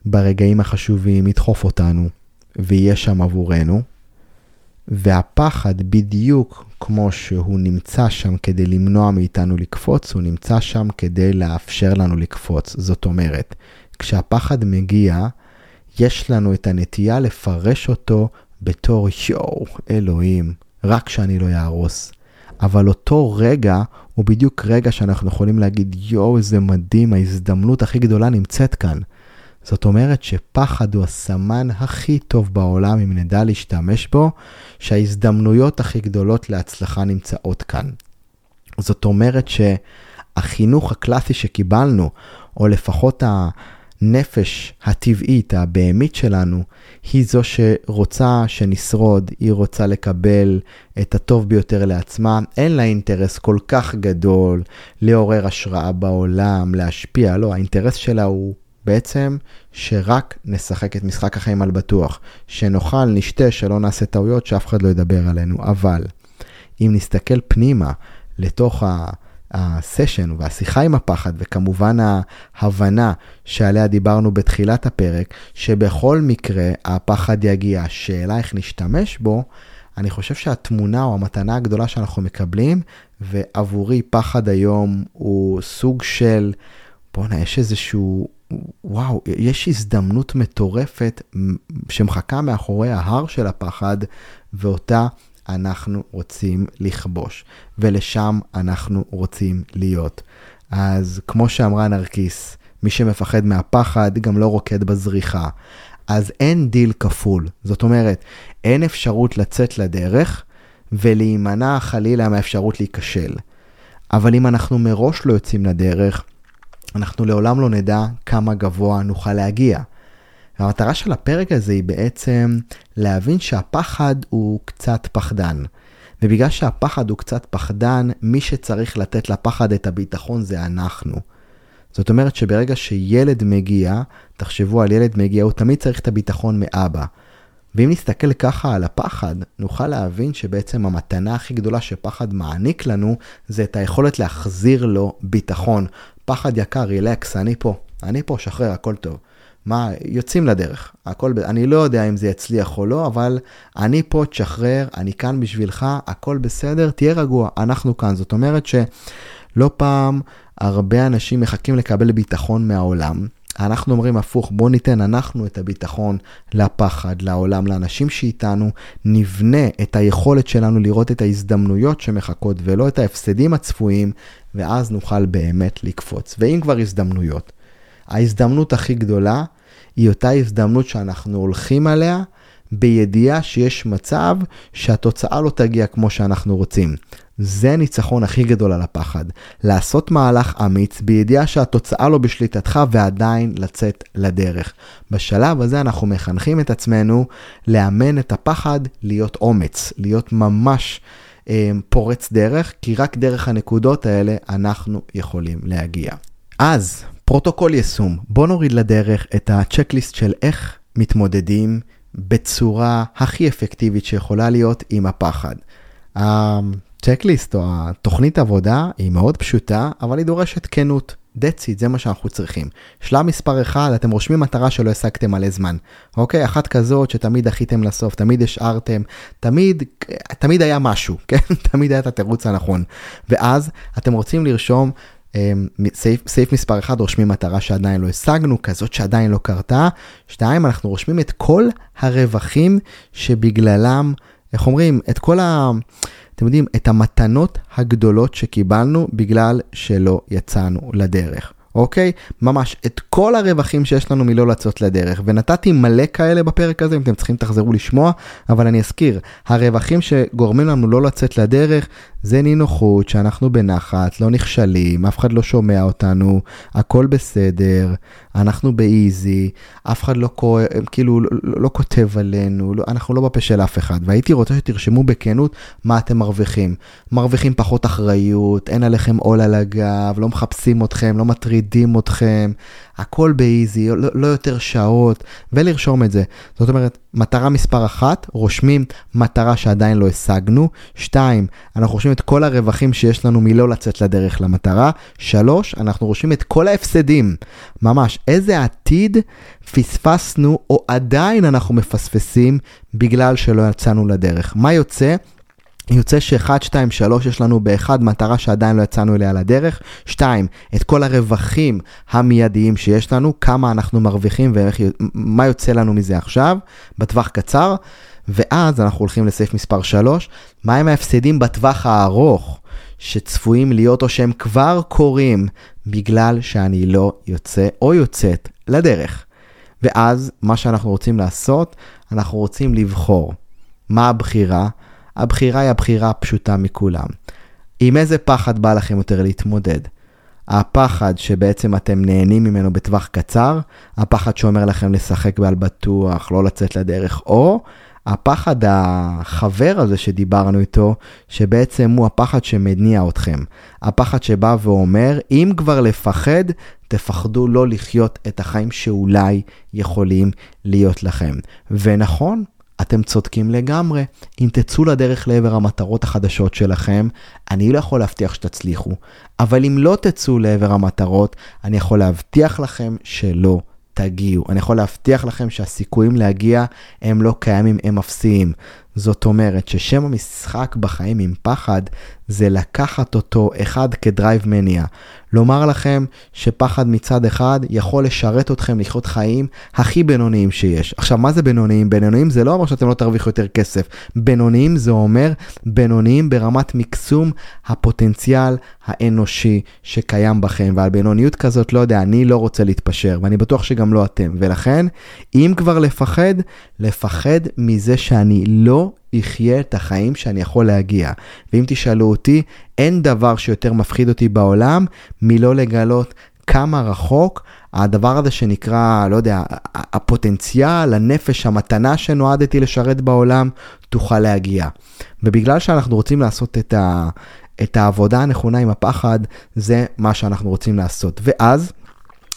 ברגעים החשובים ידחוף אותנו ויהיה שם עבורנו. והפחד בדיוק כמו שהוא נמצא שם כדי למנוע מאיתנו לקפוץ, הוא נמצא שם כדי לאפשר לנו לקפוץ. זאת אומרת, כשהפחד מגיע, יש לנו את הנטייה לפרש אותו בתור יואו, אלוהים, רק שאני לא יערוס. אבל אותו רגע הוא בדיוק רגע שאנחנו יכולים להגיד יואו, זה מדהים, ההזדמנות הכי גדולה נמצאת כאן. זאת אומרת שפחד הוא הסמן הכי טוב בעולם, אם נדע להשתמש בו, שההזדמנויות הכי גדולות להצלחה נמצאות כאן. זאת אומרת שהחינוך הקלאסי שקיבלנו, או לפחות הנפש הטבעית, הבהמית שלנו, היא זו שרוצה שנשרוד, היא רוצה לקבל את הטוב ביותר לעצמה, אין לה אינטרס כל כך גדול לעורר השראה בעולם, להשפיע, לא, האינטרס שלה הוא בעצם שרק נשחק את משחק החיים על בטוח, שנוכל, נשתה, שלא נעשה טעויות, שאף אחד לא ידבר עלינו. אבל אם נסתכל פנימה לתוך הסשן והשיחה עם הפחד, וכמובן ההבנה שעליה דיברנו בתחילת הפרק, שבכל מקרה הפחד יגיע, השאלה איך נשתמש בו, אני חושב שהתמונה או המתנה הגדולה שאנחנו מקבלים, ועבורי פחד היום הוא סוג של, בונה, יש איזשהו וואו, יש הזדמנות מטורפת שמחכה מאחורי ההר של הפחד, ואותה אנחנו רוצים לכבוש, ולשם אנחנו רוצים להיות. אז כמו שאמרה נרקיס, מי שמפחד מהפחד גם לא רוקד בזריחה. אז אין דיל כפול, זאת אומרת, אין אפשרות לצאת לדרך ולהימנע חלילה מהאפשרות להיכשל. אבל אם אנחנו מראש לא יוצאים לדרך, אנחנו לעולם לא נדע כמה גבוה נוכל להגיע. והמטרה של הפרק הזה היא בעצם להבין שהפחד הוא קצת פחדן. ובגלל שהפחד הוא קצת פחדן, מי שצריך לתת לפחד את הביטחון זה אנחנו. זאת אומרת שברגע שילד מגיע, תחשבו על ילד מגיע, הוא תמיד צריך את הביטחון מאבא. ואם נסתכל ככה על הפחד, נוכל להבין שבעצם המתנה הכי גדולה שפחד מעניק לנו, זה את היכולת להחזיר לו ביטחון. פחד יקר, רילקס, אני פה, שחרר, הכל טוב. מה, יוצאים לדרך, הכל, אני לא יודע אם זה יצליח או לא, אבל אני פה, תשחרר, אני כאן בשבילך, הכל בסדר, תהיה רגוע, אנחנו כאן. זאת אומרת שלא פעם הרבה אנשים מחכים לקבל ביטחון מהעולם. אנחנו אומרים הפוך, בוא ניתן אנחנו את הביטחון לפחד, לעולם, לאנשים שאיתנו, נבנה את היכולת שלנו לראות את ההזדמנויות שמחכות ולא את ההפסדים הצפויים, ואז נוכל באמת לקפוץ. ואם כבר הזדמנויות, ההזדמנות הכי גדולה היא אותה הזדמנות שאנחנו הולכים עליה, בידיעה שיש מצב שהתוצאה לא תגיע כמו שאנחנו רוצים. זה ניצחון הכי גדול על הפחד. לעשות מהלך אמיץ בידיעה שהתוצאה לא בשליטתך ועדיין לצאת לדרך. בשלב הזה אנחנו מחנכים את עצמנו לאמן את הפחד להיות אומץ, להיות ממש פורץ דרך, כי רק דרך הנקודות האלה אנחנו יכולים להגיע. אז פרוטוקול יישום. בוא נוריד לדרך את הצ'קליסט של איך מתמודדים בצורה הכי אפקטיבית שיכולה להיות עם הפחד. הצ'קליסט או התוכנית עבודה היא מאוד פשוטה, אבל היא דורשת כנות. That's it, זה מה שאנחנו צריכים. שלב מספר אחד, אתם רושמים מטרה שלא השגתם מלא זמן. אוקיי? אחת כזאת שתמיד דחיתם לסוף, תמיד השארתם, תמיד היה משהו, כן? תמיד היה את התירוץ הנכון. ואז אתם רוצים לרשום סעיף מספר 1, רושמים מטרה שעדיין לא השגנו, כזאת שעדיין לא קרתה. 2, אנחנו רושמים את כל הרווחים שבגללם, איך אומרים, את כל ה... אתם יודעים, את המתנות הגדולות שקיבלנו בגלל שלא יצאנו לדרך. אוקיי? ממש את כל הרווחים שיש לנו מלא לצאת לדרך. ונתתי מלא כאלה בפרק הזה, אם אתם צריכים תחזרו לשמוע, אבל אני אזכיר, הרווחים שגורמים לנו לא לצאת לדרך, זה נינוחות, שאנחנו בנחת, לא נכשלים, אף אחד לא שומע אותנו, הכל בסדר, אנחנו באיזי, אף אחד לא, כאילו, לא כותב עלינו, אנחנו לא בפה של אף אחד, והייתי רוצה שתרשמו בכנות מה אתם מרוויחים. מרוויחים פחות אחריות, אין עליכם עול על הגב, לא מחפשים אתכם, לא מטרידים אתכם, הכל באיזי, לא יותר שעות, ולרשום את זה. זאת אומרת, מטרה מספר 1, רושמים מטרה שעדיין לא השגנו. 2, אנחנו רושמים את כל הרווחים שיש לנו מלא לצאת לדרך למטרה. 3, אנחנו רושמים את כל ההפסדים. ממש, איזה עתיד פספסנו או עדיין אנחנו מפספסים בגלל שלא יצאנו לדרך. מה יוצא? יוצא ש1, 2, 3 יש לנו באחד מטרה שעדיין לא יצאנו אליה לדרך. 2, את כל הרווחים המיידיים שיש לנו, כמה אנחנו מרוויחים ומה יוצא לנו מזה עכשיו, בטווח קצר. ואז אנחנו הולכים לסעיף מספר 3, מה הם ההפסדים בטווח הארוך שצפויים להיות או שהם כבר קורים בגלל שאני לא יוצא או יוצאת לדרך. ואז מה שאנחנו רוצים לעשות, אנחנו רוצים לבחור. מה הבחירה? הבחירה היא הבחירה הפשוטה מכולם. עם איזה פחד בא לכם יותר להתמודד? הפחד שבעצם אתם נהנים ממנו בטווח קצר, הפחד שאומר לכם לשחק בעל בטוח, לא לצאת לדרך, או הפחד החבר הזה שדיברנו איתו, שבעצם הוא הפחד שמניע אתכם. הפחד שבא ואומר, אם כבר לפחד, תפחדו לא לחיות את החיים שאולי יכולים להיות לכם. ונכון? אתם צודקים לגמרי, אם תצאו לדרך לעבר המטרות החדשות שלכם, אני לא יכול להבטיח שתצליחו, אבל אם לא תצאו לעבר המטרות, אני יכול להבטיח לכם שלא תגיעו. אני יכול להבטיח לכם שהסיכויים להגיע הם לא קיימים, הם אפסיים. זאת אומרת ששם המשחק בחיים עם פחד זה לקחת אותו אחד כדרייב מניע. לומר לכם שפחד מצד אחד יכול לשרת אתכם לחיות חיים הכי בינוניים שיש. עכשיו מה זה בינוניים? בינוניים זה לא אומר שאתם לא תרוויחו יותר כסף. בינוניים זה אומר בינוניים ברמת מקסום הפוטנציאל האנושי שקיים בכם. ועל בינוניות כזאת לא יודע, אני לא רוצה להתפשר ואני בטוח שגם לא אתם. ולכן אם כבר לפחד, לפחד מזה שאני לא יחיה את החיים שאני יכול להגיע. ואם תשאלו אותי, אין דבר שיותר מפחיד אותי בעולם מלא לגלות כמה רחוק הדבר הזה שנקרא, לא יודע, הפוטנציאל, הנפש, המתנה שנועדתי לשרת בעולם, תוכל להגיע. ובגלל שאנחנו רוצים לעשות את העבודה הנכונה עם הפחד, זה מה שאנחנו רוצים לעשות. ואז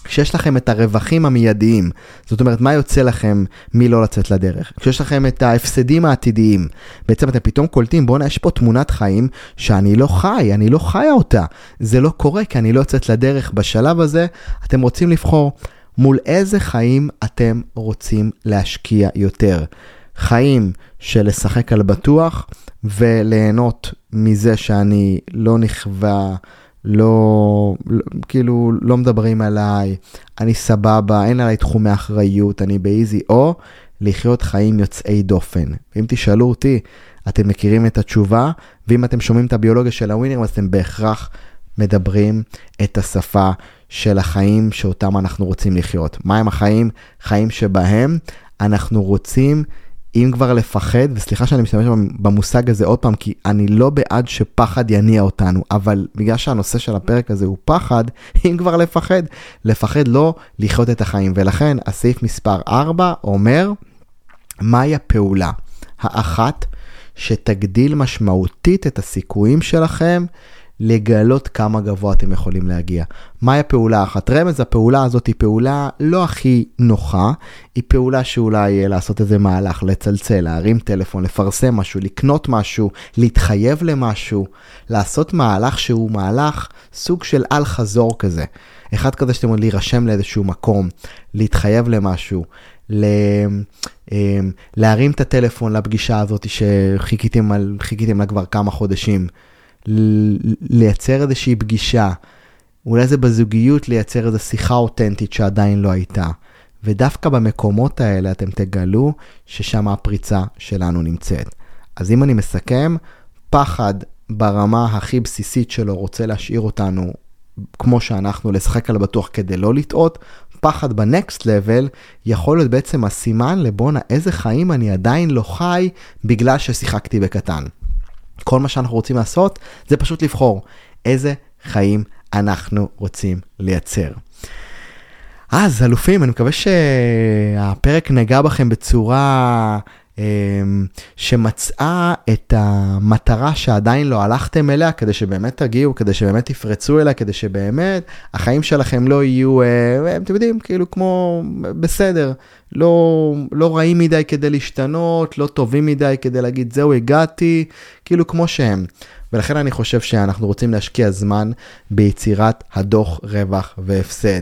כשיש לכם את הרווחים המיידיים, זאת אומרת, מה יוצא לכם מלא לצאת לדרך? כשיש לכם את ההפסדים העתידיים, בעצם אתם פתאום קולטים, בואו יש פה תמונת חיים שאני לא חי, אני לא חיה אותה. זה לא קורה כי אני לא יוצאת לדרך בשלב הזה, אתם רוצים לבחור מול איזה חיים אתם רוצים להשקיע יותר. חיים של לשחק על בטוח וליהנות מזה שאני לא נכווה, לא, כאילו, לא מדברים עליי, אני סבבה, אין עליי תחומי אחריות, אני באיזי, או לחיות חיים יוצאי דופן. ואם תשאלו אותי, אתם מכירים את התשובה, ואם אתם שומעים את הביולוגיה של הווינרים, אז אתם בהכרח מדברים את השפה של החיים שאותם אנחנו רוצים לחיות. מהם החיים? חיים שבהם אנחנו רוצים אם כבר לפחד, וסליחה שאני משתמש במושג הזה עוד פעם, כי אני לא בעד שפחד יניע אותנו, אבל בגלל שהנושא של הפרק הזה הוא פחד, אם כבר לפחד, לפחד לא לחיות את החיים. ולכן הסעיף מספר 4 אומר, מהי הפעולה האחת שתגדיל משמעותית את הסיכויים שלכם, לגלות כמה גבוה אתם יכולים להגיע. מהי הפעולה האחת? רמז, הפעולה הזאת היא פעולה לא הכי נוחה, היא פעולה שאולי יהיה לעשות איזה מהלך, לצלצל, להרים טלפון, לפרסם משהו, לקנות משהו, להתחייב למשהו, לעשות מהלך שהוא מהלך סוג של אל חזור כזה. אחד כזה שאתם אומרים להירשם לאיזשהו מקום, להתחייב למשהו, להרים את הטלפון לפגישה הזאת שחיכיתם לה כבר כמה חודשים, לייצר איזושהי פגישה, אולי זה בזוגיות לייצר איזו שיחה אותנטית שעדיין לא הייתה. ודווקא במקומות האלה אתם תגלו ששם הפריצה שלנו נמצאת. אז אם אני מסכם, פחד ברמה הכי בסיסית שלו רוצה להשאיר אותנו כמו שאנחנו, לשחק על בטוח כדי לא לטעות. פחד בנקסט לבל יכול להיות בעצם הסימן לבונה איזה חיים אני עדיין לא חי בגלל ששיחקתי בקטן. כל מה שאנחנו רוצים לעשות זה פשוט לבחור איזה חיים אנחנו רוצים לייצר. אז אלופים, אני מקווה שהפרק נגע בכם בצורה שמצאה את המטרה שעדיין לא הלכתם אליה, כדי שבאמת תגיעו, כדי שבאמת תפרצו אליה, כדי שבאמת החיים שלכם לא יהיו, אתם יודעים, כאילו כמו בסדר, לא רעים מדי כדי להשתנות, לא טובים מדי כדי להגיד זהו הגעתי, כאילו כמו שהם. ולכן אני חושב שאנחנו רוצים להשקיע זמן ביצירת הדוח רווח והפסד.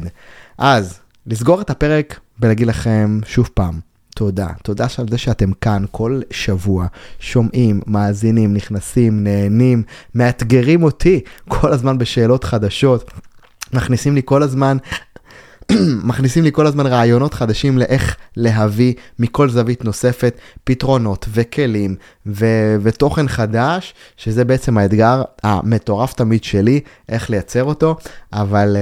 אז לסגור את הפרק ולהגיד לכם שוב פעם, תודה. תודה שעל זה שאתם כאן כל שבוע, שומעים, מאזינים, נכנסים, נהנים, מאתגרים אותי כל הזמן בשאלות חדשות, מכניסים לי כל הזמן רעיונות חדשים לאיך להביא מכל זווית נוספת פתרונות וכלים ותוכן חדש, שזה בעצם האתגר המטורף תמיד שלי, איך לייצר אותו, אבל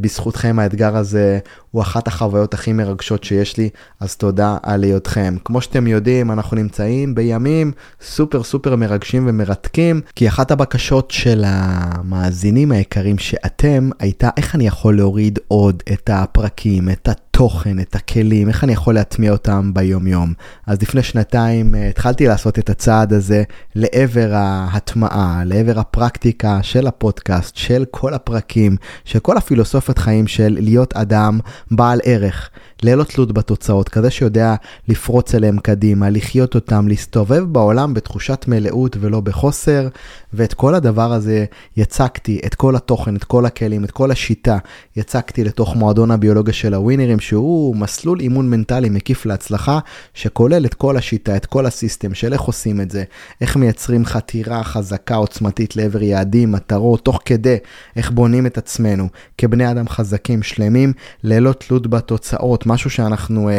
בזכותכם האתגר הזה הוא אחת החוויות הכי מרגשות שיש לי, אז תודה על היותכם. כמו שאתם יודעים, אנחנו נמצאים בימים סופר סופר מרגשים ומרתקים, כי אחת הבקשות של המאזינים היקרים שאתם הייתה איך אני יכול להוריד עוד את הפרקים, את התוכן, את הכלים, איך אני יכול להטמיע אותם ביום יום. אז לפני 2 התחלתי לעשות את הצעד הזה לעבר ההטמעה, לעבר הפרקטיקה של הפודקאסט, של כל הפרקים, של כל הפילוסופת חיים של להיות אדם בעל ערך, ללא תלות בתוצאות, כזה שיודע לפרוץ אליהם קדימה, לחיות אותם, להסתובב בעולם בתחושת מלאות ולא בחוסר. ואת כל הדבר הזה יצקתי, את כל התוכן, את כל הכלים, את כל השיטה, יצקתי לתוך מועדון הביולוגיה של הווינרים, שהוא מסלול אימון מנטלי מקיף להצלחה, שכולל את כל השיטה, את כל הסיסטם של איך עושים את זה, איך מייצרים חתירה חזקה עוצמתית לעבר יעדים, מטרות, תוך כדי איך בונים את עצמנו כבני אדם חזקים, שלמים, ללא תלות בתוצאות, משהו שאנחנו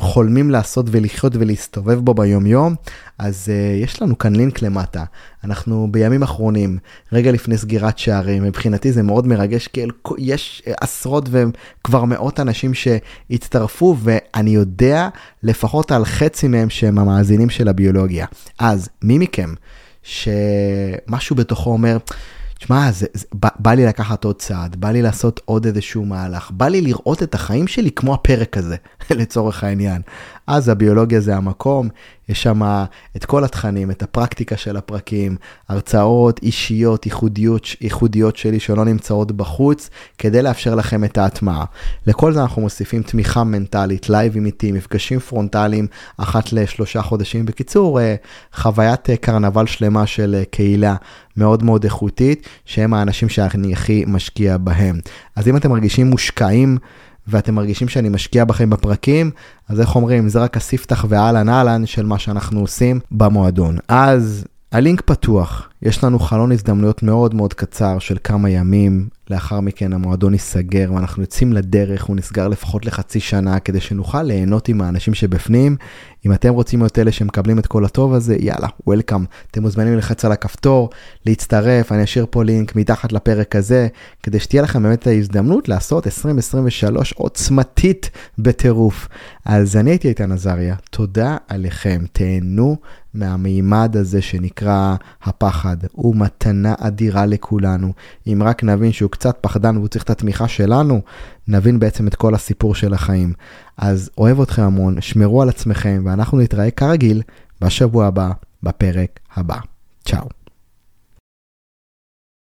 חולמים לעשות ולחיות ולהסתובב בו ביום יום. אז יש לנו כאן לינק למטה. אנחנו בימים אחרונים, רגע לפני סגירת שערים, מבחינתי זה מאוד מרגש, כי יש עשרות וכבר מאות אנשים שהצטרפו, ואני יודע לפחות על חצי מהם שהם המאזינים של הביולוגיה. אז מי מכם שמשהו בתוכו אומר, תשמע, בא לי לקחת עוד צעד, בא לי לעשות עוד איזשהו מהלך, בא לי לראות את החיים שלי כמו הפרק הזה, לצורך העניין. אז הביולוגיה זה המקום, יש שם את כל התכנים, את הפרקטיקה של הפרקים, הרצאות אישיות, ייחודיות שלי שלא נמצאות בחוץ, כדי לאפשר לכם את ההטמעה. לכל זה אנחנו מוסיפים תמיכה מנטלית, לייבים איתי, מפגשים פרונטליים, 1 ל3 חודשים. בקיצור, חוויית קרנבל שלמה של קהילה מאוד מאוד איכותית, שהם האנשים שאני הכי משקיע בהם. אז אם אתם מרגישים מושקעים, ואתם מרגישים שאני משקיע בכם בפרקים, אז איך אומרים, זה רק הספתח והאלן אלן של מה שאנחנו עושים במועדון. אז הלינק פתוח, יש לנו חלון הזדמנויות מאוד מאוד קצר של כמה ימים, לאחר מכן המועדון ייסגר ואנחנו יוצאים לדרך, הוא נסגר לפחות לחצי שנה כדי שנוכל ליהנות עם האנשים שבפנים. אם אתם רוצים להיות אלה שמקבלים את כל הטוב הזה, יאללה, וולקאם, אתם מוזמנים ללחץ על הכפתור, להצטרף, אני אשאיר פה לינק מתחת לפרק הזה, כדי שתהיה לכם באמת ההזדמנות לעשות 2023 עוצמתית בטירוף. אז אני הייתי איתן עזריה, תודה עליכם, תהנו מהמימד הזה שנקרא הפחד, הוא מתנה אדירה לכולנו, אם רק נבין שהוא קצת פחדן והוא צריך את התמיכה שלנו, נבין בעצם את כל הסיפור של החיים. אז אוהב אתכם המון, שמרו על עצמכם, ואנחנו נתראה כרגיל בשבוע הבא, בפרק הבא. צ'או.